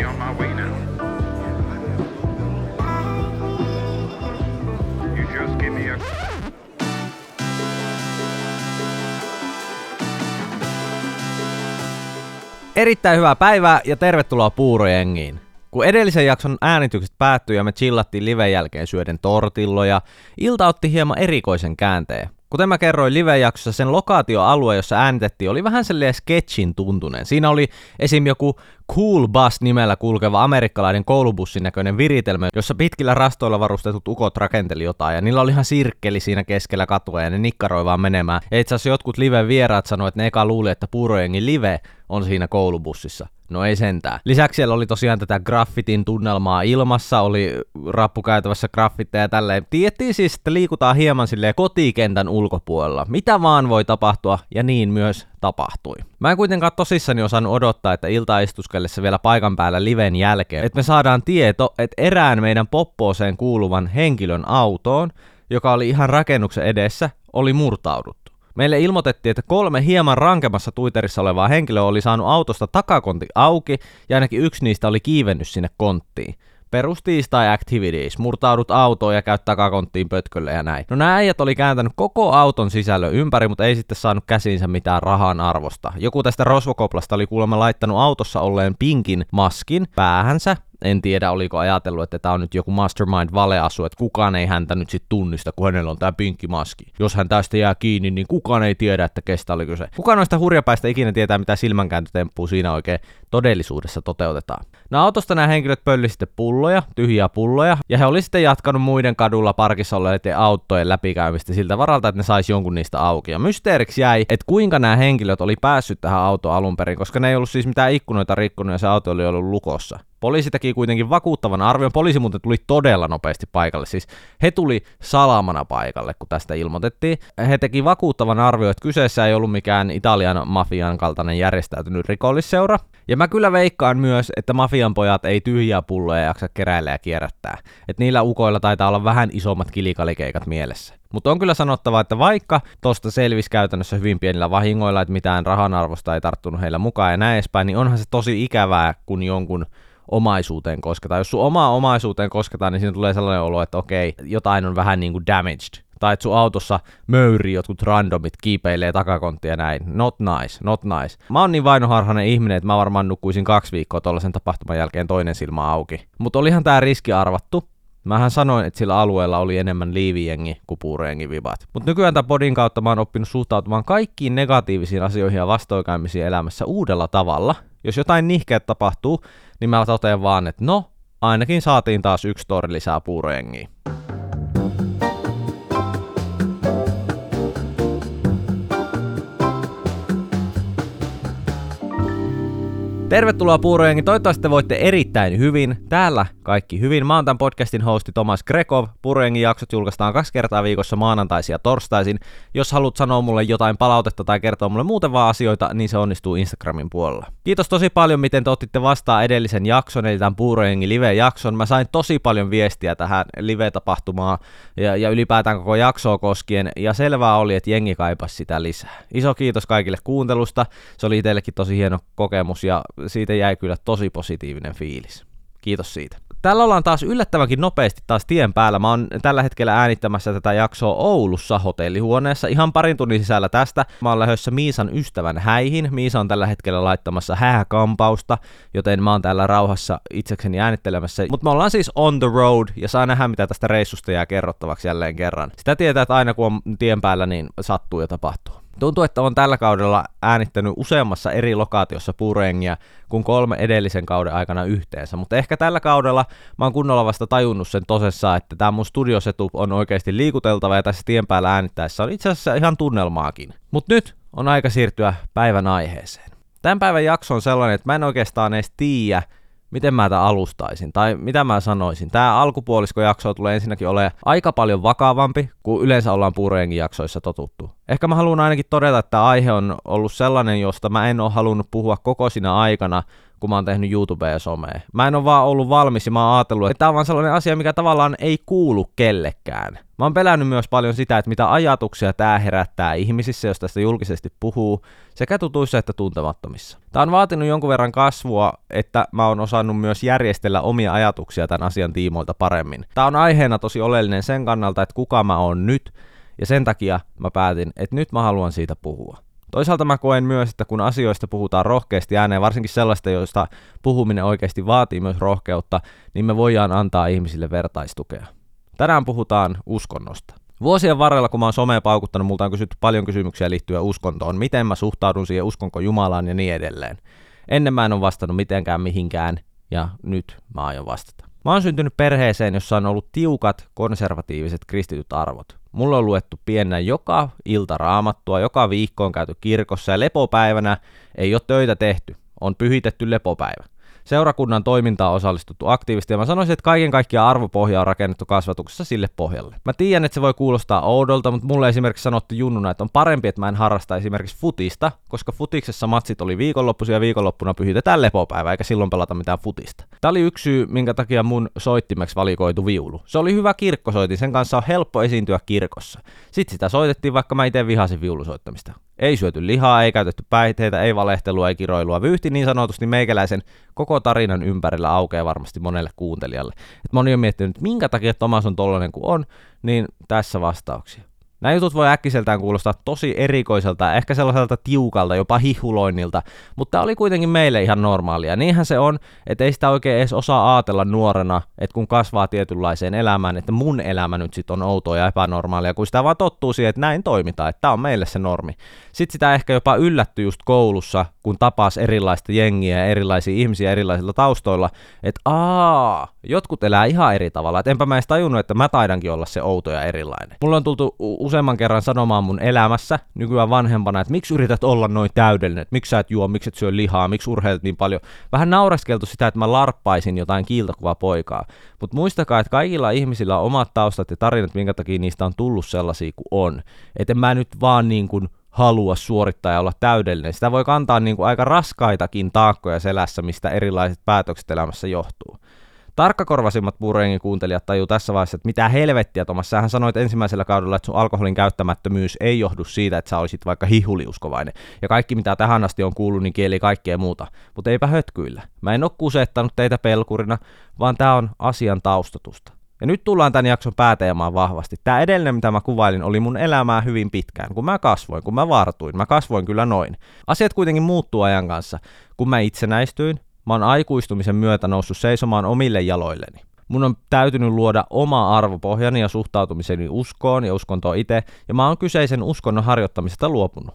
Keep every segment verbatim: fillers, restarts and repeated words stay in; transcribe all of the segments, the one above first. be on my way now. You just give me a... Erittäin hyvää päivää ja tervetuloa Puurojengiin. Kun edellisen jakson äänitykset päättyi ja me chillattiin liven jälkeen syöden tortilloja, ilta otti hieman erikoisen käänteen. Kuten mä kerroin live-jaksossa, sen lokaatioalue, jossa äänitettiin, oli vähän sellainen sketchin tuntunen. Siinä oli esim. Joku Cool Bus nimellä kulkeva amerikkalainen koulubussin näköinen viritelmä, jossa pitkillä rastoilla varustetut ukot rakenteli jotain, ja niillä oli ihan sirkkeli siinä keskellä katua, ja ne nikkaroi vaan menemään. Ja itse asiassa jotkut live-vieraat sanoi, että ne eka luuli, että Puurojengin live on siinä koulubussissa. No ei sentään. Lisäksi siellä oli tosiaan tätä graffitin tunnelmaa ilmassa, oli rappukäytävässä graffitteja ja tälleen. Tiedettiin siis, että liikutaan hieman silleen kotikentän ulkopuolella. Mitä vaan voi tapahtua, ja niin myös tapahtui. Mä en kuitenkaan tosissani osannut odottaa, että iltaistuskellessa vielä paikan päällä liven jälkeen, että me saadaan tieto, että erään meidän poppooseen kuuluvan henkilön autoon, joka oli ihan rakennuksen edessä, oli murtauduttu. Meille ilmoitettiin, että kolme hieman rankemmassa tuiterissa olevaa henkilöä oli saanut autosta takakontti auki, ja ainakin yksi niistä oli kiivennyt sinne konttiin. Perus tiistai activities, murtaudut autoon ja käy takakonttiin pötkölle ja näin. No nää äijät oli kääntänyt koko auton sisällön ympäri, mutta ei sitten saanut käsiinsä mitään rahan arvosta. Joku tästä rosvokoplasta oli kuulemma laittanut autossa olleen pinkin maskin päähänsä. En tiedä, oliko ajatellut, että tää on nyt joku mastermind-valeasu, että kukaan ei häntä nyt sit tunnista, kun hänellä on tää pinkki maski. Jos hän tästä jää kiinni, niin kukaan ei tiedä, että kestä oli kyse. Kukaan noista hurjapäistä ikinä tietää, mitä silmänkääntötemppua siinä oikein todellisuudessa toteutetaan. No autosta nämä henkilöt pölli sitten pulloja, tyhjiä pulloja, ja he oli sitten jatkanut muiden kadulla parkissa olleiden autojen läpikäymistä siltä varalta, että ne saisi jonkun niistä auki. Ja mysteeriksi jäi, että kuinka nämä henkilöt oli päässyt tähän autoon alun perin, koska ne ei ollut siis mitään ikkunoita rikkunut ja se auto oli ollut lukossa. Poliisi teki kuitenkin vakuuttavan arvion. Poliisi muuten tuli todella nopeasti paikalle. Siis he tuli salamana paikalle, kun tästä ilmoitettiin. He teki vakuuttavan arvion, että kyseessä ei ollut mikään Italian mafian kaltainen järjestäytynyt rikollisseura. Ja mä kyllä veikkaan myös, että mafian pojat ei tyhjiä pulloja jaksa keräillä ja kierrättää. Että niillä ukoilla taitaa olla vähän isommat kilikalikeikat mielessä. Mutta on kyllä sanottava, että vaikka tosta selvisi käytännössä hyvin pienillä vahingoilla, että mitään rahanarvosta ei tarttunut heillä mukaan ja näin edespäin, niin onhan se tosi ikävää, kun jonkun omaisuuteen kosketaan. Jos sun omaa omaisuuteen kosketaan, niin siinä tulee sellainen olo, että okei, jotain on vähän niin kuin damaged. Tai että sun autossa möyrii jotkut randomit, kiipeilee takakonttia ja näin. Not nice, not nice. Mä oon niin vainoharhainen ihminen, että mä varmaan nukkuisin kaksi viikkoa tollasen tapahtuman jälkeen toinen silmä auki. Mutta olihan tää riski arvattu. Mähän sanoin, että sillä alueella oli enemmän liivijengi kuin puurojengi vibat. Mutta nykyään tämän podin kautta mä oon oppinut suhtautumaan kaikkiin negatiivisiin asioihin ja vastoinkäymisiin elämässä uudella tavalla. Jos jotain nihkeät tapahtuu, niin mä totean vaan, että no, ainakin saatiin taas yksi tori lisää puurojengiä. Tervetuloa Puurojengi, toivottavasti te voitte erittäin hyvin. Täällä kaikki hyvin. Mä oon tämän podcastin hosti Tomas Grekov. Puurojengin jaksot julkaistaan kaksi kertaa viikossa maanantaisin ja torstaisin. Jos haluat sanoa mulle jotain palautetta tai kertoa mulle muuten vaan asioita, niin se onnistuu Instagramin puolella. Kiitos tosi paljon, miten te otitte vastaan edellisen jakson, eli tämän Puurojengin live-jakson. Mä sain tosi paljon viestiä tähän live-tapahtumaan ja, ja ylipäätään koko jaksoa koskien. Ja selvää oli, että jengi kaipasi sitä lisää. Iso kiitos kaikille kuuntelusta. Se oli itsellekin tosi hieno kokemus ja siitä jäi kyllä tosi positiivinen fiilis. Kiitos siitä. Täällä ollaan taas yllättävänkin nopeasti taas tien päällä. Mä oon tällä hetkellä äänittämässä tätä jaksoa Oulussa hotellihuoneessa. Ihan parin tunnin sisällä tästä. Mä oon lähdössä Miisan ystävän häihin. Miisa on tällä hetkellä laittamassa hääkampausta, joten mä oon täällä rauhassa itsekseni äänittelemässä. Mutta me ollaan siis on the road ja saa nähdä, mitä tästä reissusta jää kerrottavaksi jälleen kerran. Sitä tietää, että aina kun on tien päällä, niin sattuu ja tapahtuu. Tuntuu, että on tällä kaudella äänittänyt useammassa eri lokaatiossa puurojengiä kuin kolme edellisen kauden aikana yhteensä, mutta ehkä tällä kaudella mä oon kunnolla vasta tajunnut sen tosessaan, että tää mun studiosetup on oikeasti liikuteltava ja tässä tien päällä äänittäessä on itse asiassa ihan tunnelmaakin. Mut nyt on aika siirtyä päivän aiheeseen. Tämän päivän jakso on sellainen, että mä en oikeastaan edes tiedä, miten mä tää alustaisin, tai mitä mä sanoisin. Tää alkupuoliskojakso tulee ensinnäkin olemaan aika paljon vakavampi, kuin yleensä ollaan Puurojengin jaksoissa totuttu. Ehkä mä haluan ainakin todeta, että tää aihe on ollut sellainen, josta mä en oo halunnut puhua koko siinä aikana, kun mä oon tehnyt YouTubea ja somea. Mä en oo vaan ollut valmis ja mä oon ajatellut, että tää on vaan sellainen asia, mikä tavallaan ei kuulu kellekään. Mä oon pelännyt myös paljon sitä, että mitä ajatuksia tää herättää ihmisissä, jos tästä julkisesti puhuu, sekä tutuissa että tuntemattomissa. Tää on vaatinut jonkun verran kasvua, että mä oon osannut myös järjestellä omia ajatuksia tämän asian tiimoilta paremmin. Tää on aiheena tosi oleellinen sen kannalta, että kuka mä oon nyt, ja sen takia mä päätin, että nyt mä haluan siitä puhua. Toisaalta mä koen myös, että kun asioista puhutaan rohkeasti ääneen, varsinkin sellaista, joista puhuminen oikeasti vaatii myös rohkeutta, niin me voidaan antaa ihmisille vertaistukea. Tänään puhutaan uskonnosta. Vuosien varrella, kun mä oon somea paukuttanut, multa on kysytty paljon kysymyksiä liittyen uskontoon, miten mä suhtaudun siihen, uskonko Jumalaan ja niin edelleen. Ennen mä en ole vastannut mitenkään mihinkään, ja nyt mä aion vastata. Mä oon syntynyt perheeseen, jossa on ollut tiukat, konservatiiviset kristityt arvot. Mulla on luettu pienenä joka ilta raamattua, joka viikko on käyty kirkossa ja lepopäivänä ei ole töitä tehty, on pyhitetty lepopäivä. Seurakunnan toimintaan on osallistuttu aktiivisesti ja mä sanoisin, että kaiken kaikkiaan arvopohja on rakennettu kasvatuksessa sille pohjalle. Mä tiedän, että se voi kuulostaa oudolta, mutta mulle esimerkiksi sanottu junnuna, että on parempi, että mä en harrasta esimerkiksi futista, koska futiksessa matsit oli viikonloppuisia ja viikonloppuna pyhitetään lepopäivä, eikä silloin pelata mitään futista. Tää oli yksi syy, minkä takia mun soittimeksi valikoitu viulu. Se oli hyvä kirkkosoitin, sen kanssa on helppo esiintyä kirkossa. Sitten sitä soitettiin, vaikka mä itse vihasin viulusoittamista. Ei syöty lihaa, ei käytetty päihteitä, ei valehtelua, ei kiroilua. Vyyhti niin sanotusti meikäläisen koko tarinan ympärillä aukeaa varmasti monelle kuuntelijalle. Et moni on miettinyt, minkä takia Tomas on tollainen kuin on, niin tässä vastauksia. Nämä jutut voi äkkiseltään kuulostaa tosi erikoiselta ja ehkä sellaiselta tiukalta, jopa hihuloinnilta, mutta tämä oli kuitenkin meille ihan normaalia. Niinhän se on, että ei sitä oikein edes osaa ajatella nuorena, että kun kasvaa tietynlaiseen elämään, että mun elämä nyt sit on outoa ja epänormaalia, kun sitä vaan tottuu siihen, että näin toimitaan, että tämä on meille se normi. Sitten sitä ehkä jopa yllättyy just koulussa, kun tapas erilaista jengiä ja erilaisia ihmisiä erilaisilla taustoilla, että aa, jotkut elää ihan eri tavalla, että enpä mä edes tajunnut, että mä taidankin olla se outo ja erilainen. Mulla on tultu u- useamman kerran sanomaan mun elämässä nykyään vanhempana, että miksi yrität olla noin täydellinen, että miksi sä et juo, miksi et syö lihaa, miksi urheilet niin paljon. Vähän nauraskeltu sitä, että mä larppaisin jotain kiiltokuva poikaa. Mutta muistakaa, että kaikilla ihmisillä on omat taustat ja tarinat, minkä takia niistä on tullut sellaisia kuin on. Että mä nyt vaan niin kuin halua suorittaa ja olla täydellinen. Sitä voi kantaa niin kuin aika raskaitakin taakkoja selässä, mistä erilaiset päätökset elämässä johtuu. Tarkkakorvasimmat Puurengin kuuntelijat tajuu tässä vaiheessa, että mitä helvettiä, Tomas, sähän sanoit ensimmäisellä kaudella, että sun alkoholin käyttämättömyys ei johdu siitä, että sä olisit vaikka hihuliuskovainen. Ja kaikki, mitä tähän asti on kuullut, niin kieli kaikkea muuta. Mutta eipä hötkyillä. Mä en oo kusettanut teitä pelkurina, vaan tää on asian taustatusta. Ja nyt tullaan tämän jakson pääteemaan vahvasti. Tämä edellinen, mitä mä kuvailin, oli mun elämää hyvin pitkään, kun mä kasvoin, kun mä vartuin. Mä kasvoin kyllä noin. Asiat kuitenkin muuttuu ajan kanssa. Kun mä itsenäistyin, mä oon aikuistumisen myötä noussut seisomaan omille jaloilleni. Mun on täytynyt luoda oma arvopohjani ja suhtautumiseni uskoon ja uskontoon itse, ja mä oon kyseisen uskonnon harjoittamisesta luopunut.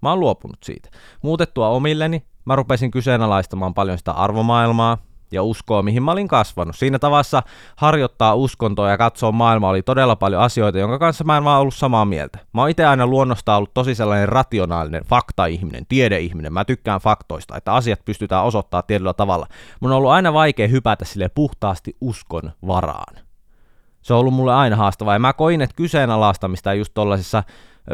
Mä oon luopunut siitä. Muutettua omilleni, mä rupesin kyseenalaistamaan paljon sitä arvomaailmaa ja uskoa, mihin mä olin kasvanut. Siinä tavassa harjoittaa uskontoa ja katsoa maailmaa oli todella paljon asioita, jonka kanssa mä en vaan ollut samaa mieltä. Mä oon itse aina luonnostaan ollut tosi sellainen rationaalinen faktaihminen, tiedeihminen. Mä tykkään faktoista, että asiat pystytään osoittamaan tietyllä tavalla. Mun on ollut aina vaikea hypätä sille puhtaasti uskon varaan. Se on ollut mulle aina haastavaa, ja mä koin, että kyseenalaistamista ei just tollaisissa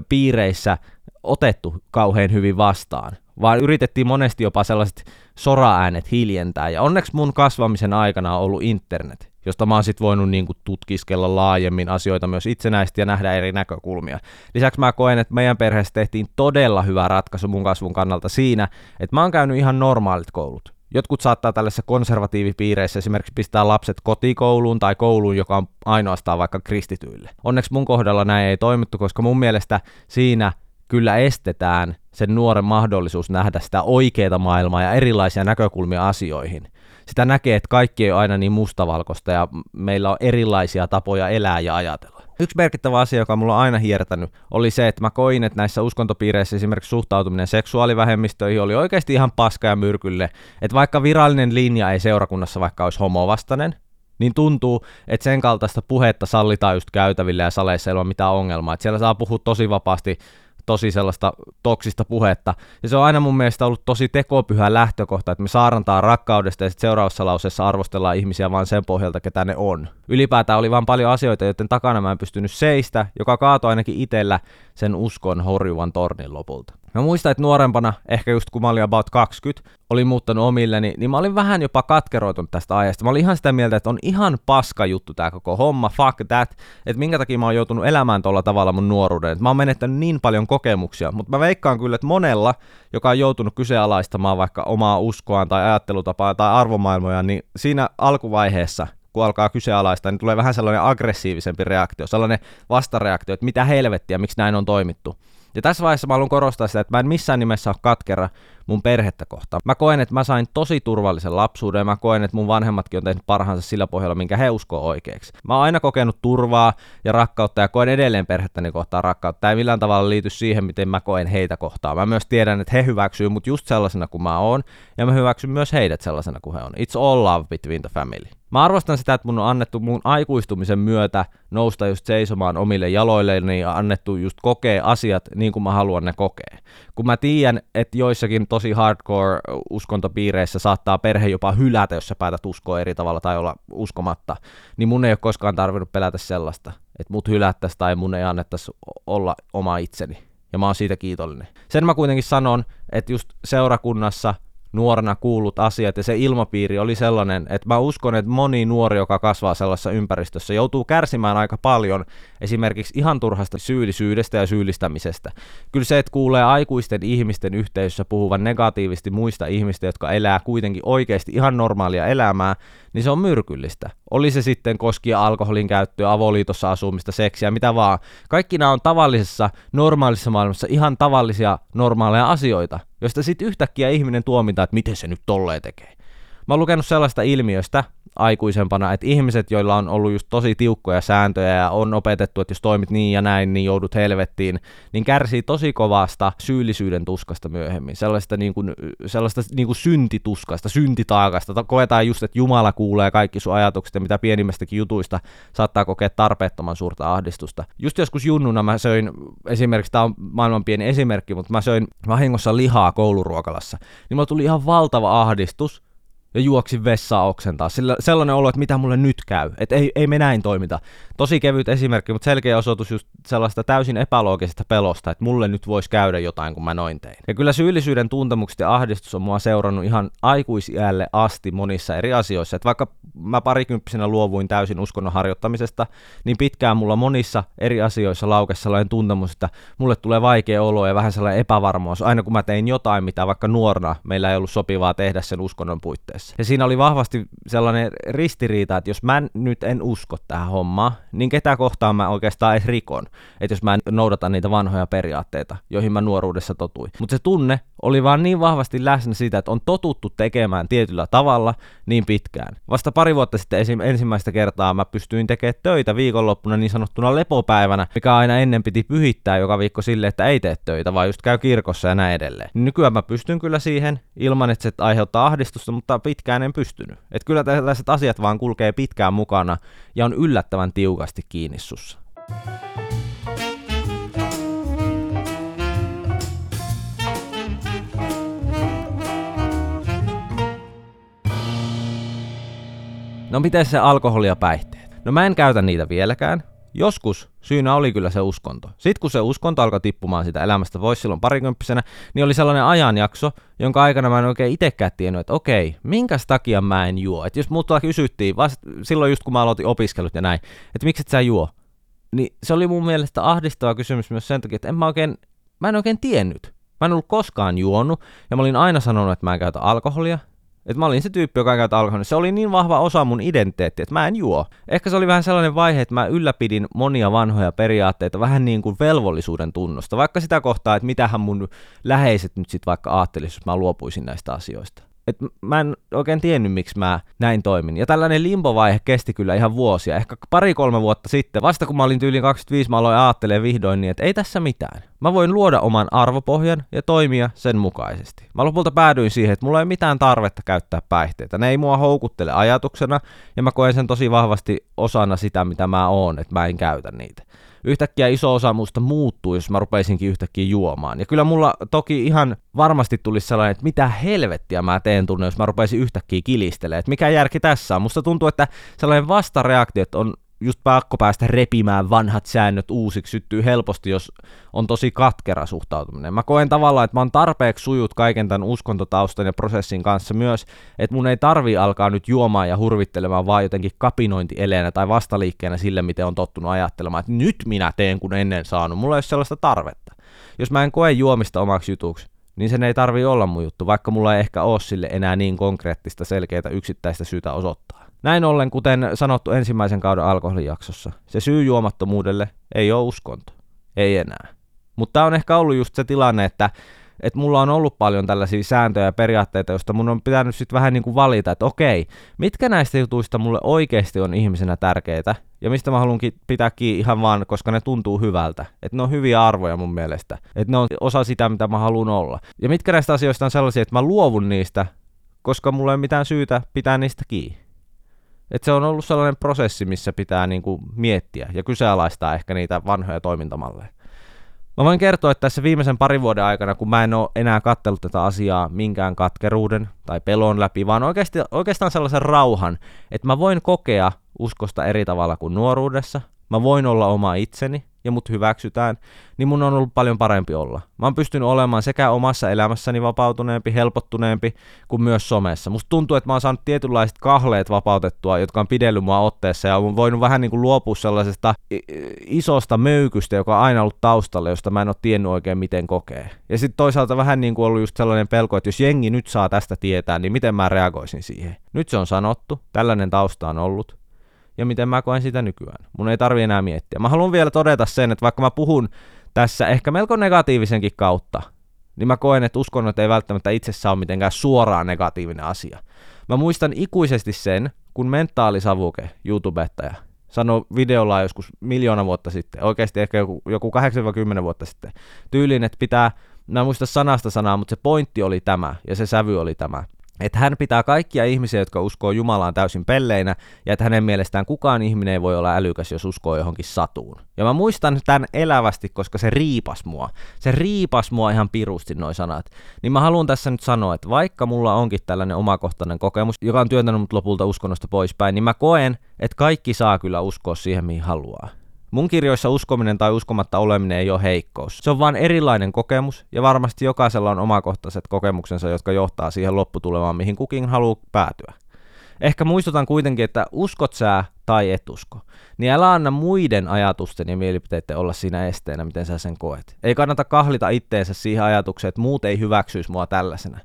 piireissä otettu kauhean hyvin vastaan, vaan yritettiin monesti jopa sellaiset soraäänet hiljentää, ja onneksi mun kasvamisen aikana on ollut internet, josta mä oon sit voinut niinku tutkiskella laajemmin asioita myös itsenäisesti ja nähdä eri näkökulmia. Lisäksi mä koen, että meidän perheessä tehtiin todella hyvä ratkaisu mun kasvun kannalta siinä, että mä oon käynyt ihan normaalit koulut. Jotkut saattaa tällaisissa konservatiivipiireissä esimerkiksi pistää lapset kotikouluun tai kouluun, joka on ainoastaan vaikka kristityille. Onneksi mun kohdalla näin ei toimittu, koska mun mielestä siinä kyllä estetään sen nuoren mahdollisuus nähdä sitä oikeaa maailmaa ja erilaisia näkökulmia asioihin. Sitä näkee, että kaikki ei ole aina niin mustavalkoista ja meillä on erilaisia tapoja elää ja ajatella. Yksi merkittävä asia, joka mulla on aina hiertänyt, oli se, että mä koin, että näissä uskontopiireissä esimerkiksi suhtautuminen seksuaalivähemmistöihin oli oikeasti ihan paska ja myrkylle. Että vaikka virallinen linja ei seurakunnassa vaikka olisi homovastainen, niin tuntuu, että sen kaltaista puhetta sallitaan just käytävillä ja saleissa ei ole mitään ongelmaa. Että siellä saa puhua tosi vapaasti tosi sellaista toksista puhetta. Ja se on aina mun mielestä ollut tosi tekopyhä lähtökohta, että me saarantaan rakkaudesta ja sitten seuraavassa lauseessa arvostellaan ihmisiä vaan sen pohjalta, ketä ne on. Ylipäätään oli vaan paljon asioita, joiden takana mä en pystynyt seistä, joka kaatoi ainakin itsellä sen uskon horjuvan tornin lopulta. Mä muistan, että nuorempana, ehkä just kun mä olin about kaksikymmentä, olin muuttanut omilleni, niin mä olin vähän jopa katkeroitunut tästä aiheesta. Mä olin ihan sitä mieltä, että on ihan paska juttu tää koko homma, fuck that, että minkä takia mä oon joutunut elämään tolla tavalla mun nuoruuden. Et mä oon menettänyt niin paljon kokemuksia, mutta mä veikkaan kyllä, että monella, joka on joutunut kyseenalaistamaan vaikka omaa uskoaan tai ajattelutapaa tai arvomaailmoja, niin siinä alkuvaiheessa, kun alkaa kyseenalaistaa, niin tulee vähän sellainen aggressiivisempi reaktio, sellainen vastareaktio, että mitä helvettiä, miksi näin on toimittu. Ja tässä vaiheessa mä haluan korostaa sitä, että mä en missään nimessä ole katkera mun perhettä kohtaan. Mä koen, että mä sain tosi turvallisen lapsuuden ja mä koen, että mun vanhemmatkin on tehnyt parhaansa sillä pohjalla, minkä he uskoo oikeaksi. Mä oon aina kokenut turvaa ja rakkautta ja koen edelleen perhettäni kohtaan rakkautta. Tämä ei millään tavalla liity siihen, miten mä koen heitä kohtaan. Mä myös tiedän, että he hyväksyy mut just sellaisena kuin mä oon ja mä hyväksyn myös heidät sellaisena kuin he on. It's all love between the family. Mä arvostan sitä, että mun on annettu mun aikuistumisen myötä nousta just seisomaan omille jaloilleni ja annettu just kokea asiat niin kuin mä haluan ne kokea. Kun mä tiedän, että joissakin tosi hardcore uskontopiireissä saattaa perhe jopa hylätä, jos sä päätät uskoa eri tavalla tai olla uskomatta, niin mun ei ole koskaan tarvinnut pelätä sellaista, että mut hylättäisiin tai mun ei annettaisi olla oma itseni. Ja mä oon siitä kiitollinen. Sen mä kuitenkin sanon, että just seurakunnassa nuorena kuullut asiat ja se ilmapiiri oli sellainen, että mä uskon, että moni nuori, joka kasvaa sellaisessa ympäristössä, joutuu kärsimään aika paljon esimerkiksi ihan turhasta syyllisyydestä ja syyllistämisestä. Kyllä se, että kuulee aikuisten ihmisten yhteisössä puhuvan negatiivisesti muista ihmistä, jotka elää kuitenkin oikeasti ihan normaalia elämää, niin se on myrkyllistä. Oli se sitten koskien alkoholin käyttöä, avoliitossa asumista, seksiä, mitä vaan. Kaikki nämä on tavallisessa, normaalissa maailmassa ihan tavallisia, normaaleja asioita, josta sitten yhtäkkiä ihminen tuomitaan, että miten se nyt tolleen tekee. Mä oon lukenut sellaista ilmiöstä aikuisempana, että ihmiset, joilla on ollut just tosi tiukkoja sääntöjä ja on opetettu, että jos toimit niin ja näin, niin joudut helvettiin, niin kärsii tosi kovasta syyllisyyden tuskasta myöhemmin. Sellaista, niin kuin, sellaista niin kuin syntituskasta, syntitaakasta. Koetaan just, että Jumala kuulee kaikki sun ajatukset ja mitä pienimmästäkin jutuista saattaa kokea tarpeettoman suurta ahdistusta. Just joskus junnuna mä söin, esimerkiksi tää on maailman pieni esimerkki, mutta mä söin vahingossa lihaa kouluruokalassa, niin mulla tuli ihan valtava ahdistus. Ja juoksin vessaa oksentaa. Sillä, sellainen olo, että mitä mulle nyt käy. Että ei, ei me näin toimita. Tosi kevyt esimerkki, mutta selkeä osoitus just sellaista täysin epäloogisesta pelosta, että mulle nyt voisi käydä jotain, kun mä noin tein. Ja kyllä syyllisyyden tuntemukset ja ahdistus on mua seurannut ihan aikuisiälle asti monissa eri asioissa. Että vaikka mä parikymppisenä luovuin täysin uskonnon harjoittamisesta, niin pitkään mulla monissa eri asioissa laukesi sellainen tuntemus, että mulle tulee vaikea olo ja vähän sellainen epävarmuus. Aina kun mä tein jotain, mitä vaikka nuorena meillä ei ollut sopivaa tehdä sen uskonnon puitteissa. Ja siinä oli vahvasti sellainen ristiriita, että jos mä nyt en usko tähän hommaan, niin ketä kohtaan mä oikeastaan edes rikon, että jos mä en noudata niitä vanhoja periaatteita, joihin mä nuoruudessa totuin. Mutta se tunne oli vaan niin vahvasti läsnä siitä, että on totuttu tekemään tietyllä tavalla niin pitkään. Vasta pari vuotta sitten esim. ensimmäistä kertaa mä pystyin tekemään töitä viikonloppuna niin sanottuna lepopäivänä, mikä aina ennen piti pyhittää joka viikko sille, että ei tee töitä, vaan just käy kirkossa ja näin edelleen. Nykyään mä pystyn kyllä siihen ilman, että se aiheuttaa ahdistusta, mutta pitkään en pystynyt. Et kyllä tällaiset asiat vaan kulkee pitkään mukana ja on yllättävän tiukasti kiinni sussa. No miten se alkoholi ja päihteet? No mä en käytä niitä vieläkään. Joskus syynä oli kyllä se uskonto. Sitten kun se uskonto alkoi tippumaan sitä elämästä pois silloin parikymppisenä, niin oli sellainen ajanjakso, jonka aikana mä en oikein itsekään tiennyt, että okei, minkäs takia mä en juo. Että jos multa kysyttiin, vasta silloin just kun mä aloitin opiskelut ja näin, että miksi et sä juo, niin se oli mun mielestä ahdistava kysymys myös sen takia, että en mä, oikein, mä en oikein tiennyt. Mä en ollut koskaan juonut ja mä olin aina sanonut, että mä en käytä alkoholia. Että mä olin se tyyppi, joka käytä alkoholia. Se oli niin vahva osa mun identiteettiä, että mä en juo. Ehkä se oli vähän sellainen vaihe, että mä ylläpidin monia vanhoja periaatteita vähän niin kuin velvollisuuden tunnosta. Vaikka sitä kohtaa, että mitähän mun läheiset nyt sit vaikka ajattelisivat, jos mä luopuisin näistä asioista. Et mä en oikein tiennyt, miksi mä näin toimin. Ja tällainen limpovaihe kesti kyllä ihan vuosia, ehkä pari-kolme vuotta sitten. Vasta kun mä olin tyyliin kaksikymmentäviisi, mä aloin ajattelemaan vihdoin niin, että ei tässä mitään. Mä voin luoda oman arvopohjan ja toimia sen mukaisesti. Mä lopulta päädyin siihen, että mulla ei mitään tarvetta käyttää päihteitä. Ne ei mua houkuttele ajatuksena, ja mä koen sen tosi vahvasti osana sitä, mitä mä oon, että mä en käytä niitä. Yhtäkkiä iso osa musta muuttuu, jos mä rupeisinkin yhtäkkiä juomaan. Ja kyllä mulla toki ihan varmasti tulisi sellainen, että mitä helvettiä mä teen tunne, jos mä rupeisin yhtäkkiä kilistelemään. Että mikä järki tässä on? Musta tuntuu, että sellainen vastareaktio, että on just pakko päästä repimään vanhat säännöt uusiksi syttyy helposti, jos on tosi katkera suhtautuminen. Mä koen tavallaan, että mä oon tarpeeksi sujut kaiken tämän uskontotaustan ja prosessin kanssa myös, että mun ei tarvii alkaa nyt juomaan ja hurvittelemaan vaan jotenkin kapinointieleenä tai vastaliikkeenä sille, miten on tottunut ajattelemaan, että nyt minä teen, kun ennen saanut. Mulla ei ole sellaista tarvetta. Jos mä en koe juomista omaksi jutuksi, niin sen ei tarvii olla mun juttu, vaikka mulla ei ehkä ole sille enää niin konkreettista, selkeitä yksittäistä syytä osoittaa. Näin ollen, kuten sanottu ensimmäisen kauden alkoholijaksossa, se syy juomattomuudelle ei ole uskonto. Ei enää. Mutta tää on ehkä ollut just se tilanne, että et mulla on ollut paljon tällaisia sääntöjä ja periaatteita, joista mun on pitänyt sitten vähän niin kuin valita, että okei, mitkä näistä jutuista mulle oikeasti on ihmisenä tärkeitä, ja mistä mä haluan pitää kiinni ihan vaan, koska ne tuntuu hyvältä. Että ne on hyviä arvoja mun mielestä. Että ne on osa sitä, mitä mä haluan olla. Ja mitkä näistä asioista on sellaisia, että mä luovun niistä, koska mulla ei ole mitään syytä pitää niistä kiinni. Että se on ollut sellainen prosessi, missä pitää niinku miettiä ja kyseenalaistaa ehkä niitä vanhoja toimintamalleja. Mä voin kertoa, että tässä viimeisen parin vuoden aikana, kun mä en ole enää katsellut tätä asiaa minkään katkeruuden tai pelon läpi, vaan oikeasti, oikeastaan sellaisen rauhan, että mä voin kokea uskosta eri tavalla kuin nuoruudessa, mä voin olla oma itseni ja mut hyväksytään, niin mun on ollut paljon parempi olla. Mä oon pystynyt olemaan sekä omassa elämässäni vapautuneempi, helpottuneempi kuin myös somessa. Musta tuntuu, että mä oon saanut tietynlaiset kahleet vapautettua, jotka on pidellyt mua otteessa ja oon voinut vähän niin kuin luopua sellaisesta isosta möykystä, joka on aina ollut taustalla, josta mä en oo tiennyt oikein miten kokee. Ja sitten toisaalta vähän niin kuin ollut just sellainen pelko, että jos jengi nyt saa tästä tietää, niin miten mä reagoisin siihen. Nyt se on sanottu, tällainen tausta on ollut. Ja miten mä koen sitä nykyään. Mun ei tarvi enää miettiä. Mä haluan vielä todeta sen, että vaikka mä puhun tässä ehkä melko negatiivisenkin kautta, niin mä koen, että uskonnot ei välttämättä itsessään ole mitenkään suoraan negatiivinen asia. Mä muistan ikuisesti sen, kun mentaalisavuke, YouTubettaja, sanoi videolla joskus miljoona vuotta sitten, oikeasti ehkä joku, joku kahdeksan kymmenen vuotta sitten, tyyliin, että pitää, mä en muista sanasta sanaa, mutta se pointti oli tämä ja se sävy oli tämä. Että hän pitää kaikkia ihmisiä, jotka uskoo Jumalaan täysin pelleinä, ja että hänen mielestään kukaan ihminen ei voi olla älykäs, jos uskoo johonkin satuun. Ja mä muistan tämän elävästi, koska se riipas mua. Se riipas mua ihan pirusti noi sanat. Niin mä haluan tässä nyt sanoa, että vaikka mulla onkin tällainen omakohtainen kokemus, joka on työntänyt mut lopulta uskonnosta poispäin, niin mä koen, että kaikki saa kyllä uskoa siihen, mihin haluaa. Mun kirjoissa uskominen tai uskomatta oleminen ei ole heikkous. Se on vaan erilainen kokemus, ja varmasti jokaisella on omakohtaiset kokemuksensa, jotka johtaa siihen lopputulemaan, mihin kukin haluaa päätyä. Ehkä muistutan kuitenkin, että uskot sä tai et usko, niin älä anna muiden ajatusten ja mielipiteiden olla siinä esteenä, miten sä sen koet. Ei kannata kahlita itteensä siihen ajatukseen, että muut ei hyväksyisi mua tällaisena.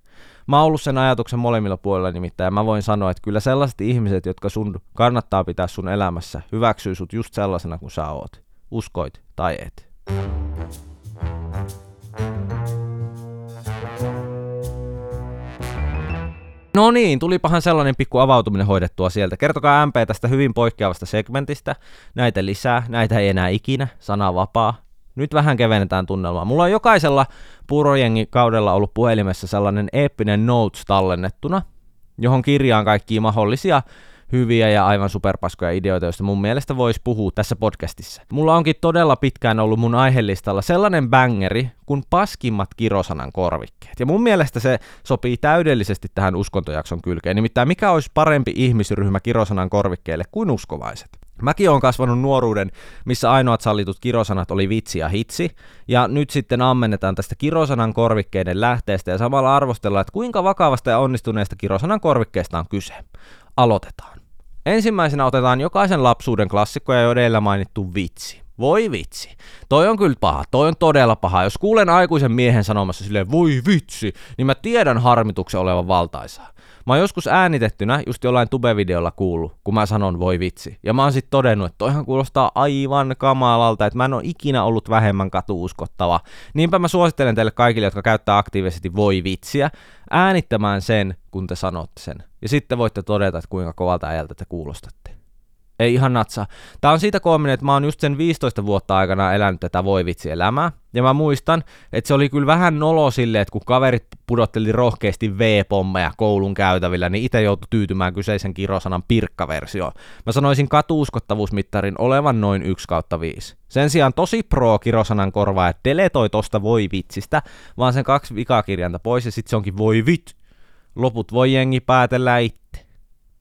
Mä oon ollut sen ajatuksen molemmilla puolilla nimittäin, ja mä voin sanoa, että kyllä sellaiset ihmiset, jotka sun kannattaa pitää sun elämässä, hyväksyy sut just sellaisena kuin sä oot. Uskoit tai et. No niin, tulipahan sellainen pikku avautuminen hoidettua sieltä. Kertokaa M P tästä hyvin poikkeavasta segmentistä. Näitä lisää, näitä ei enää ikinä, sana vapaa. Nyt vähän kevennetään tunnelmaa. Mulla on jokaisella Puurojengi kaudella ollut puhelimessa sellainen eeppinen notes tallennettuna, johon kirjaan kaikkia mahdollisia hyviä ja aivan superpaskoja ideoita, joista mun mielestä voisi puhua tässä podcastissa. Mulla onkin todella pitkään ollut mun aihelistalla sellainen bängeri kuin paskimmat kirosanan korvikkeet. Ja mun mielestä se sopii täydellisesti tähän uskontojakson kylkeen. Nimittäin mikä olisi parempi ihmisryhmä kirosanan korvikkeille kuin uskovaiset? Mäkin oon kasvanut nuoruuden, missä ainoat sallitut kirosanat oli vitsi ja hitsi, ja nyt sitten ammennetaan tästä kirosanan korvikkeiden lähteestä ja samalla arvostellaan, että kuinka vakavasta ja onnistuneesta kirosanan korvikkeesta on kyse. Aloitetaan. Ensimmäisenä otetaan jokaisen lapsuuden klassikko ja jo edellä mainittu vitsi. Voi vitsi. Toi on kyllä paha. Toi on todella paha. Jos kuulen aikuisen miehen sanomassa silleen voi vitsi, niin mä tiedän harmituksen olevan valtaisaa. Mä oon joskus äänitettynä just jollain tubevideolla kuullut, kun mä sanon voi vitsi. Ja mä oon sit todennut, että toihan kuulostaa aivan kamalalta, että mä en oo ikinä ollut vähemmän katuuskottava. Niinpä mä suosittelen teille kaikille, jotka käyttää aktiivisesti voi vitsiä, äänittämään sen, kun te sanotte sen. Ja sitten voitte todeta, että kuinka kovalta äijältä te kuulostatte. Ei ihan natsaa. Tää on siitä koominen, että mä oon just sen viisitoista vuotta aikana elänyt tätä voi vitsi elämää. Ja mä muistan, että se oli kyllä vähän nolo silleen, että kun kaverit pudotteli rohkeasti V-pommeja koulun käytävillä, niin itse joutui tyytymään kyseisen kirosanan pirkkaversioon. Mä sanoisin katuuskottavuusmittarin olevan noin yksi kautta viisi. Sen sijaan tosi pro kirosanan korvaa, että deletoi tosta voi vitsistä, vaan sen kaksi vikakirjainta pois ja sit se onkin voi vit. Loput voi jengi päätellä itse.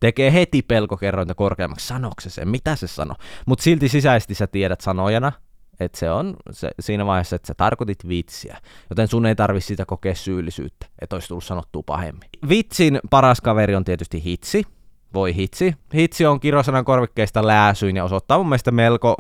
tekee heti pelkokerrointa korkeammaksi. Sanoiko se sen? Mitä se sano? Mutta silti sisäisesti sä tiedät sanojana, että se on se, siinä vaiheessa, että sä tarkoitit vitsiä. Joten sun ei tarvi sitä kokea syyllisyyttä, että olisi tullut sanottua pahemmin. Vitsin paras kaveri on tietysti hitsi. Voi hitsi. Hitsi on kirosanan korvikkeista lääsyin ja osoittaa mun mielestä melko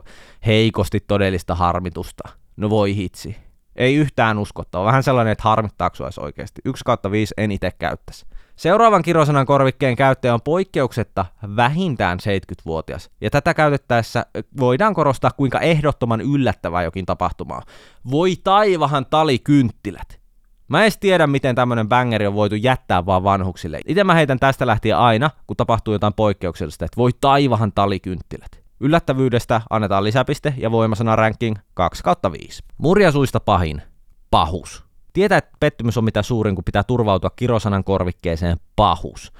heikosti todellista harmitusta. No voi hitsi. Ei yhtään uskottava. Vähän sellainen, että harmittaako sua edes oikeasti. yksi kautta viisi en itse käyttäisi. Seuraavan kirosanan korvikkeen käyttäjä on poikkeuksetta vähintään seitsemänkymmentävuotias, ja tätä käytettäessä voidaan korostaa, kuinka ehdottoman yllättävää jokin tapahtuma on. Voi taivahan talikynttilät! Mä en tiedä, miten tämmönen bängeri on voitu jättää vaan vanhuksille. Itse mä heitän tästä lähtien aina, kun tapahtuu jotain poikkeuksellista, että voi taivahan talikynttilät. Yllättävyydestä annetaan lisäpiste ja voimasana ranking kaksi kautta viisi. Murjasuista pahin. Pahus. Tietää, että pettymys on mitä suurin, kun pitää turvautua kirosanan korvikkeeseen pahus.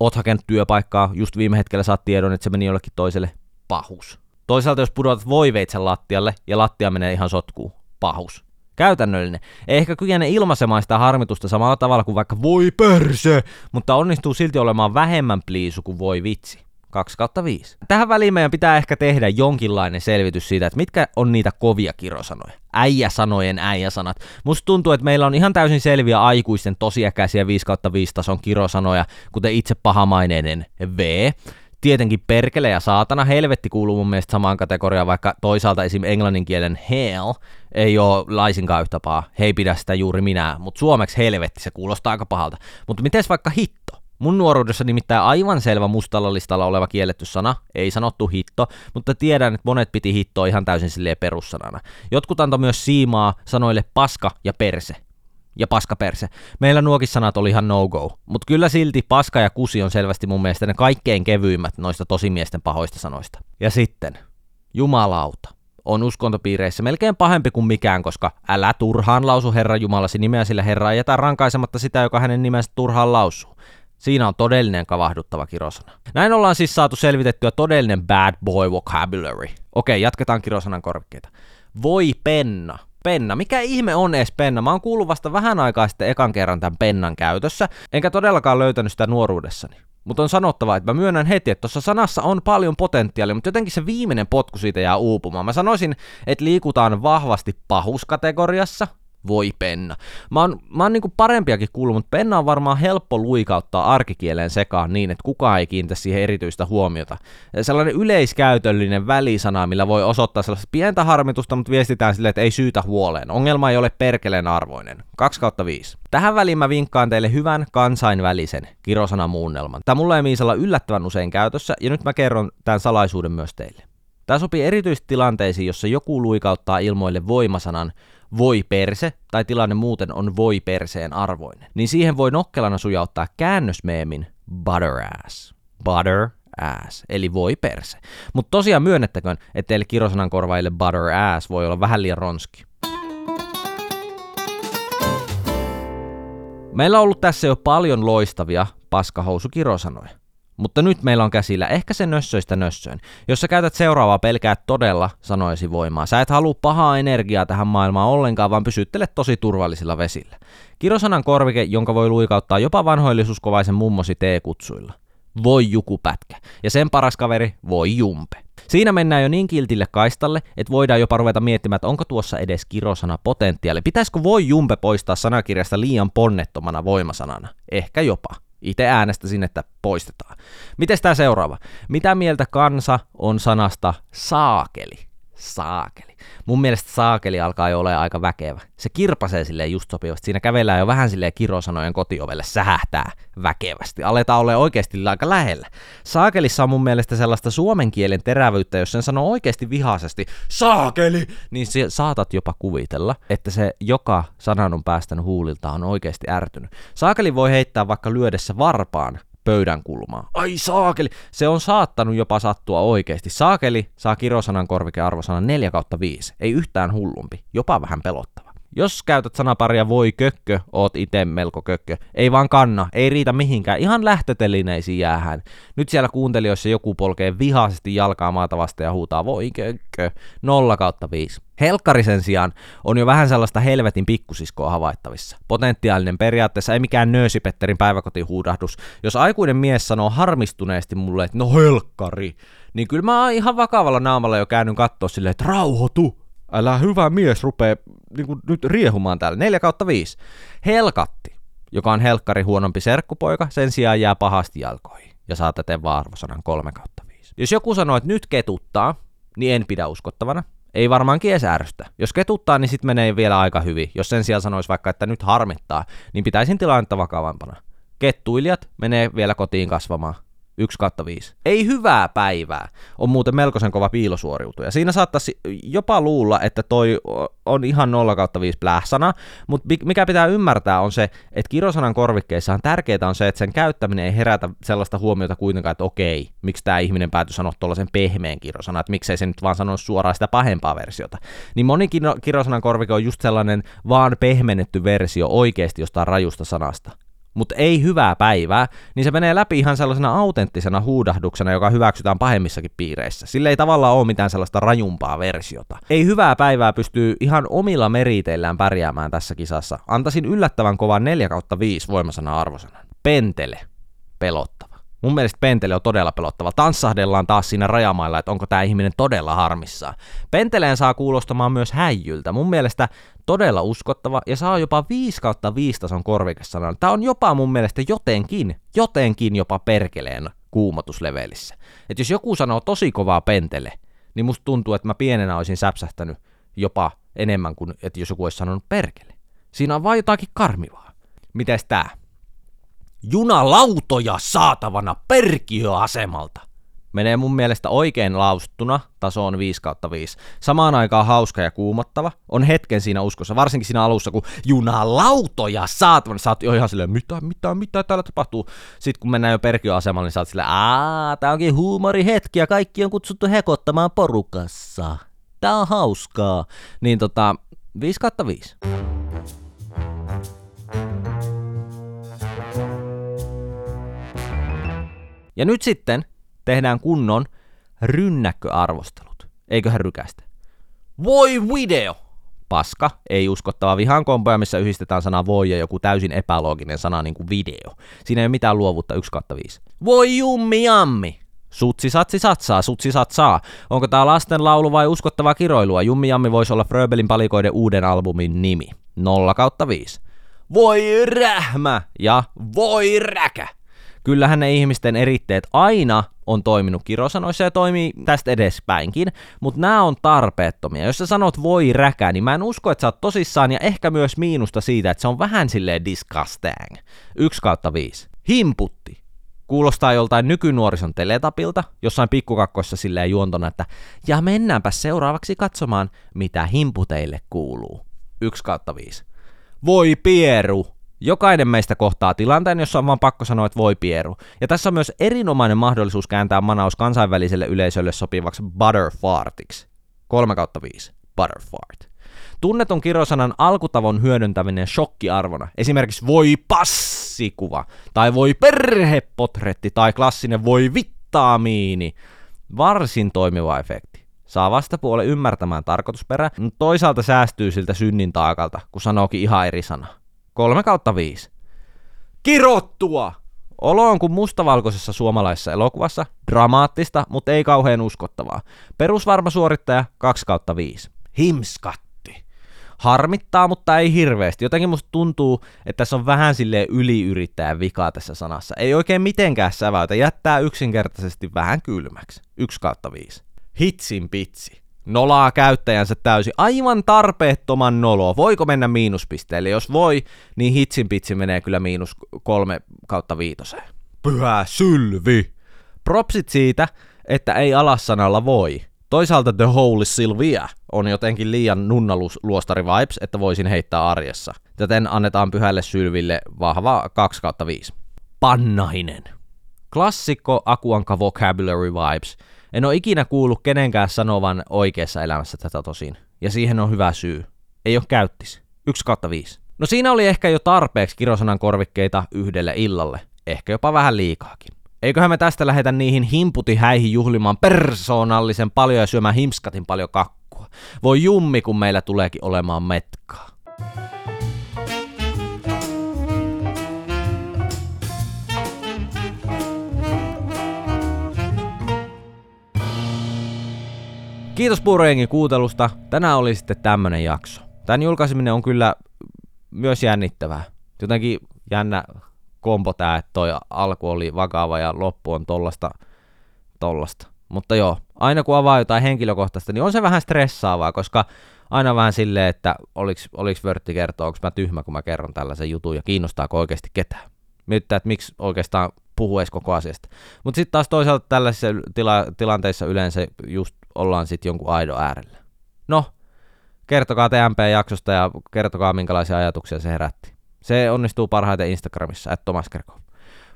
Oot hakenut työpaikkaa, just viime hetkellä saat tiedon, että se meni jollekin toiselle pahus. Toisaalta jos pudotat voiveitsen lattialle ja lattia menee ihan sotkuun, pahus. Käytännöllinen. Ei ehkä kykene ilmaisemaan sitä harmitusta samalla tavalla kuin vaikka voi perse, mutta onnistuu silti olemaan vähemmän pliisu kuin voi vitsi. kaksi kautta viisi. Tähän väliin meidän pitää ehkä tehdä jonkinlainen selvitys siitä, että mitkä on niitä kovia kirosanoja. Äijäsanojen äijäsanat. Musta tuntuu, että meillä on ihan täysin selviä aikuisten tosiäkäisiä viisi kautta viisi tason kirosanoja, kuten itse pahamaineinen V. Tietenkin perkele ja saatana. Helvetti kuuluu mun mielestä samaan kategoriaan, vaikka toisaalta esim. Englanninkielen hell ei ole laisinkaan yhtä paha. Hei pidä sitä juuri minä, mutta suomeksi helvetti, se kuulostaa aika pahalta. Mutta mites vaikka hitto? Mun nuoruudessa nimittäin aivan selvä mustalla listalla oleva kielletty sana, ei sanottu hitto, mutta tiedän, että monet piti hittoa ihan täysin silleen perussanana. Jotkut antoi myös siimaa sanoille paska ja perse. Ja paskaperse. Meillä nuokin sanat oli ihan no-go, mutta kyllä silti paska ja kusi on selvästi mun mielestä ne kaikkein kevyimmät noista tosimiesten pahoista sanoista. Ja sitten, jumalauta. On uskontopiireissä melkein pahempi kuin mikään, koska älä turhaan lausu Herra Jumalasi nimeä, sillä Herra ei jätä rankaisematta sitä, joka hänen nimensä turhaan lausuu. Siinä on todellinen kavahduttava kirosana. Näin ollaan siis saatu selvitettyä todellinen bad boy vocabulary. Okei, jatketaan kirosanan korvikkeita. Voi penna. Penna. Mikä ihme on ees penna? Mä oon kuullut vasta vähän aikaa sitten ekan kerran tämän pennan käytössä, enkä todellakaan löytänyt sitä nuoruudessani. Mutta on sanottava, että mä myönnän heti, että tuossa sanassa on paljon potentiaalia, mutta jotenkin se viimeinen potku siitä jää uupumaan. Mä sanoisin, että liikutaan vahvasti pahuskategoriassa. Voi penna. Mä oon, mä oon niinku parempiakin kuullut, mutta penna on varmaan helppo luikauttaa arkikieleen sekaan niin, että kukaan ei kiinnitä siihen erityistä huomiota. Sellainen yleiskäytöllinen välisana, millä voi osoittaa sellaista pientä harmitusta, mutta viestitään silleen, että ei syytä huoleen. Ongelma ei ole perkeleen arvoinen. kaksi kautta viisi. Tähän väliin mä vinkkaan teille hyvän kansainvälisen kirosanamuunnelman. Tää mulla ei Miisalla yllättävän usein käytössä, ja nyt mä kerron tämän salaisuuden myös teille. Tää sopii erityisesti tilanteisiin, jossa joku luikauttaa ilmoille voimasanan voi perse, tai tilanne muuten on voi perseen arvoinen, niin siihen voi nokkelana sujauttaa käännösmeemin butter ass. Butter ass, eli voi perse. Mutta tosiaan myönnettäköön, että teille kirosanan korvaajille butter ass voi olla vähän liian ronski. Meillä on ollut tässä jo paljon loistavia paskahousu-kirosanoja. Mutta nyt meillä on käsillä ehkä se nössöistä nössöön. Jos sä käytät seuraavaa, pelkää todella sanoisi voimaa. Sä et halua pahaa energiaa tähän maailmaan ollenkaan, vaan pysyttele tosi turvallisilla vesillä. Kirosanan korvike, jonka voi luikauttaa jopa vanhoillisuuskovaisen mummosi tee-kutsuilla. Voi jukupätkä. Ja sen paras kaveri, voi jumpe. Siinä mennään jo niin kiltille kaistalle, että voidaan jopa ruveta miettimään, että onko tuossa edes kirosana potentiaali. Pitäisikö voi jumpe poistaa sanakirjasta liian ponnettomana voimasanana? Ehkä jopa. Itse äänestäisin, että poistetaan. Mites tää seuraava? Mitä mieltä kansa on sanasta saakeli? Saakeli. Mun mielestä saakeli alkaa jo olemaan aika väkevä. Se kirpasee silleen just sopivasti. Siinä kävellään jo vähän silleen kirosanojen kotiovelle. Sähähtää väkevästi. Aletaan olla oikeasti aika lähellä. Saakelissa on mun mielestä sellaista suomen kielen terävyyttä, jos sen sanoo oikeasti vihaisesti saakeli, niin saatat jopa kuvitella, että se joka sanan on päästänyt huulilta on oikeasti ärtynyt. Saakeli voi heittää vaikka lyödessä varpaan pöydän kulmaa. Ai saakeli! Se on saattanut jopa sattua oikeesti. Saakeli saa kirosanan korvike arvosanan neljä kautta viisi. Ei yhtään hullumpi, jopa vähän pelottava. Jos käytät sanaparia voi kökkö, oot ite melko kökkö. Ei vaan kanna, ei riitä mihinkään, ihan lähtötelineisiin jäähän. Nyt siellä kuuntelijoissa joku polkee vihaisesti jalkaa maata vasta ja huutaa voi kökkö, nolla kautta viisi. Helkkari sen sijaan on jo vähän sellaista helvetin pikkusiskoa havaittavissa. Potentiaalinen periaatteessa ei mikään nöösipetterin päiväkotihuudahdus. Jos aikuinen mies sanoo harmistuneesti mulle, että no helkkari, niin kyllä mä ihan vakavalla naamalla jo käännyn kattoo silleen, että rauhoitu. Älä hyvä mies rupee niinku nyt riehumaan täällä. neljä kautta viisi. Helkatti, joka on helkkari huonompi serkkupoika, sen sijaan jää pahasti jalkoihin ja saa täten arvosanan kolme kautta viisi. Jos joku sanoo, että nyt ketuttaa, niin en pidä uskottavana. Ei varmaankin edes ärsytä. Jos ketuttaa, niin sit menee vielä aika hyvin. Jos sen sijaan sanoisi vaikka, että nyt harmittaa, niin pitäisin tilannetta vakavampana. Kettuilijat menee vielä kotiin kasvamaan. yksi kautta viisi. Ei hyvää päivää. On muuten melkoisen kova piilosuoriutuja. Siinä saattaisi jopa luulla, että toi on ihan nolla kautta viisi plähsana, mutta mikä pitää ymmärtää on se, että kirosanan korvikkeissaan tärkeää on se, että sen käyttäminen ei herätä sellaista huomiota kuitenkaan, että okei, miksi tämä ihminen päätyi sanoa tuollaisen pehmeän kirosanan, että miksei se nyt vaan sano suoraan sitä pahempaa versiota. Niin moni kirosanan korvike on just sellainen vaan pehmennetty versio oikeasti jostain rajusta sanasta. Mutta ei hyvää päivää, niin se menee läpi ihan sellaisena autenttisena huudahduksena, joka hyväksytään pahemmissakin piireissä. Sillä ei tavallaan ole mitään sellaista rajumpaa versiota. Ei hyvää päivää pystyy ihan omilla meriteillään pärjäämään tässä kisassa. Antaisin yllättävän kovan neljä kautta viisi voimasana arvosanan. Pentele. Pelottava. Mun mielestä pentele on todella pelottava. Tanssahdellaan taas siinä rajamailla, että onko tämä ihminen todella harmissaan. Penteleen saa kuulostamaan myös häijyltä. Mun mielestä todella uskottava ja saa jopa viisi kautta viisi tason korvikesanan. Tää on jopa mun mielestä jotenkin, jotenkin jopa perkeleen kuumotuslevelissä. Et jos joku sanoo tosi kovaa pentele, niin musta tuntuu, että mä pienenä olisin säpsähtänyt jopa enemmän kuin että jos joku olisi sanonut perkele. Siinä on vaan jotakin karmivaa. Mites tää? Junalautoja saatavana perkiöasemalta. Menee mun mielestä oikein lausuttuna, taso on viisi kautta viisi. Samaan aikaan hauska ja kuumottava, on hetken siinä uskossa, varsinkin siinä alussa, kun junalautoja saatavana, sä oot jo ihan silleen, mitä, mitä, mitä täällä tapahtuu. Sitten kun mennään jo perkiöasemalle, niin sä oot silleen, aah, tää onkin huumorihetki ja kaikki on kutsuttu hekottamaan porukassa. Tää on hauskaa. Niin tota, viisi kautta viisi. Ja nyt sitten tehdään kunnon rynnäkköarvostelut. Eiköhän rykästä. Voi video! Paska, ei uskottava vihan komboja, missä yhdistetään sana voi ja joku täysin epälooginen sana niin kuin video. Siinä ei ole mitään luovuutta, yksi kautta viisi. Voi jummi jammi! Sutsi satsi satsaa, sutsi satsaa. Onko tää lasten laulu vai uskottavaa kiroilua? Jummi jammi voisi olla Fröbelin palikoiden uuden albumin nimi. nolla kautta viisi. Voi rähmä ja voi räkä! Kyllähän ne ihmisten eritteet aina on toiminut kirosanoissa ja toimii tästä edespäinkin, mutta nämä on tarpeettomia. Jos sä sanot voi räkä, niin mä en usko, että sä oot tosissaan ja ehkä myös miinusta siitä, että se on vähän silleen disgusting. yksi kautta viisi. Himputti. Kuulostaa joltain nykynuorison teletapilta, jossain pikkukakkoissa silleen juontona, että ja mennäänpä seuraavaksi katsomaan, mitä himputeille kuuluu. yksi kautta viisi. Voi pieru. Jokainen meistä kohtaa tilanteen, jossa on vaan pakko sanoa, että voi pieru. Ja tässä on myös erinomainen mahdollisuus kääntää manaus kansainväliselle yleisölle sopivaksi butterfartiksi. kolme kautta viisi. Butterfart. Tunnetun kirosanan alkutavon hyödyntäminen shokkiarvona. Esimerkiksi voi passikuva, tai voi perhepotretti, tai klassinen voi vitamiini. Varsin toimiva efekti. Saa vastapuolen ymmärtämään tarkoitusperä, mutta toisaalta säästyy siltä synnin taakalta, kun sanookin ihan eri sanaa. kolme kautta viisi. Kirottua! Olo on kuin mustavalkoisessa suomalaisessa elokuvassa, dramaattista, mutta ei kauhean uskottavaa. Perusvarma suorittaja kaksi kautta viisi. Himskatti. Harmittaa, mutta ei hirveästi. Jotenkin musta tuntuu, että tässä on vähän silleen yliyrittäjän vikaa tässä sanassa. Ei oikein mitenkään säväytä, jättää yksinkertaisesti vähän kylmäksi. yksi kautta viisi. Hitsin pitsi. Nolaa käyttäjänsä täysin. Aivan tarpeettoman noloa. Voiko mennä miinuspisteelle? Jos voi, niin hitsin pitsi menee kyllä miinus kolme kautta viitoseen. Pyhä Sylvi. Propsit siitä, että ei alassanalla voi. Toisaalta the holy Sylvia on jotenkin liian nunnaluostari vibes, että voisin heittää arjessa. Joten annetaan pyhälle Sylville vahva kaksi kautta viisi. Pannainen. Klassikko Akuanka vocabulary vibes. En ole ikinä kuullut kenenkään sanovan oikeassa elämässä tätä tosin, ja siihen on hyvä syy. Ei ole käyttis. yksi kautta viisi. No siinä oli ehkä jo tarpeeksi kirosanan korvikkeita yhdelle illalle, ehkä jopa vähän liikaakin. Eiköhän me tästä lähetä niihin himputihäihin juhlimaan persoonallisen paljon ja syömään himskatin paljon kakkua. Voi jummi, kun meillä tuleekin olemaan metkaa. Kiitos Puurojengi kuuntelusta. Tänään oli sitten tämmönen jakso. Tän julkaiseminen on kyllä myös jännittävää. Jotenkin jännä kompo tää, että toi alku oli vakava ja loppu on tollasta, tollasta. Mutta joo, aina kun avaa jotain henkilökohtaista, niin on se vähän stressaavaa, koska aina vähän silleen, että oliks, oliks vörtti kertoa, onko mä tyhmä, kun mä kerron tällaisen jutun ja kiinnostaako oikeasti ketään. Miettää, että miksi oikeastaan puhuu edes koko asiasta. Mutta sitten taas toisaalta tällaisissa tila- tilanteissa yleensä just ollaan sitten jonkun aidon äärellä. No, kertokaa te M P-jaksosta ja kertokaa minkälaisia ajatuksia se herätti. Se onnistuu parhaiten Instagramissa, at Tomas Kerko.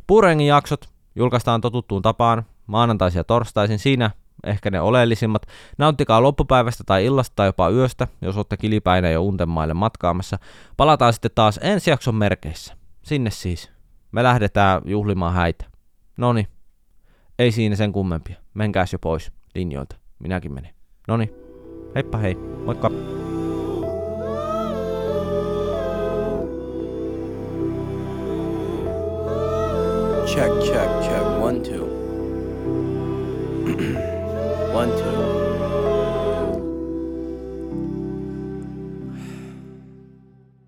Puurengin jaksot julkaistaan totuttuun tapaan, maanantaisin ja torstaisin, siinä ehkä ne oleellisimmat. Nauttikaa loppupäivästä tai illasta tai jopa yöstä, jos olette kilipäinä jo Untenmaille matkaamassa. Palataan sitten taas ensi jakson merkeissä. Sinne siis. Me lähdetään juhlimaan häitä. Noni, ei siinä sen kummempia. Menkääs jo pois linjoilta. Minäkin menen. Noni, heippa hei, moikka. Check, check, check. One, two. One, two.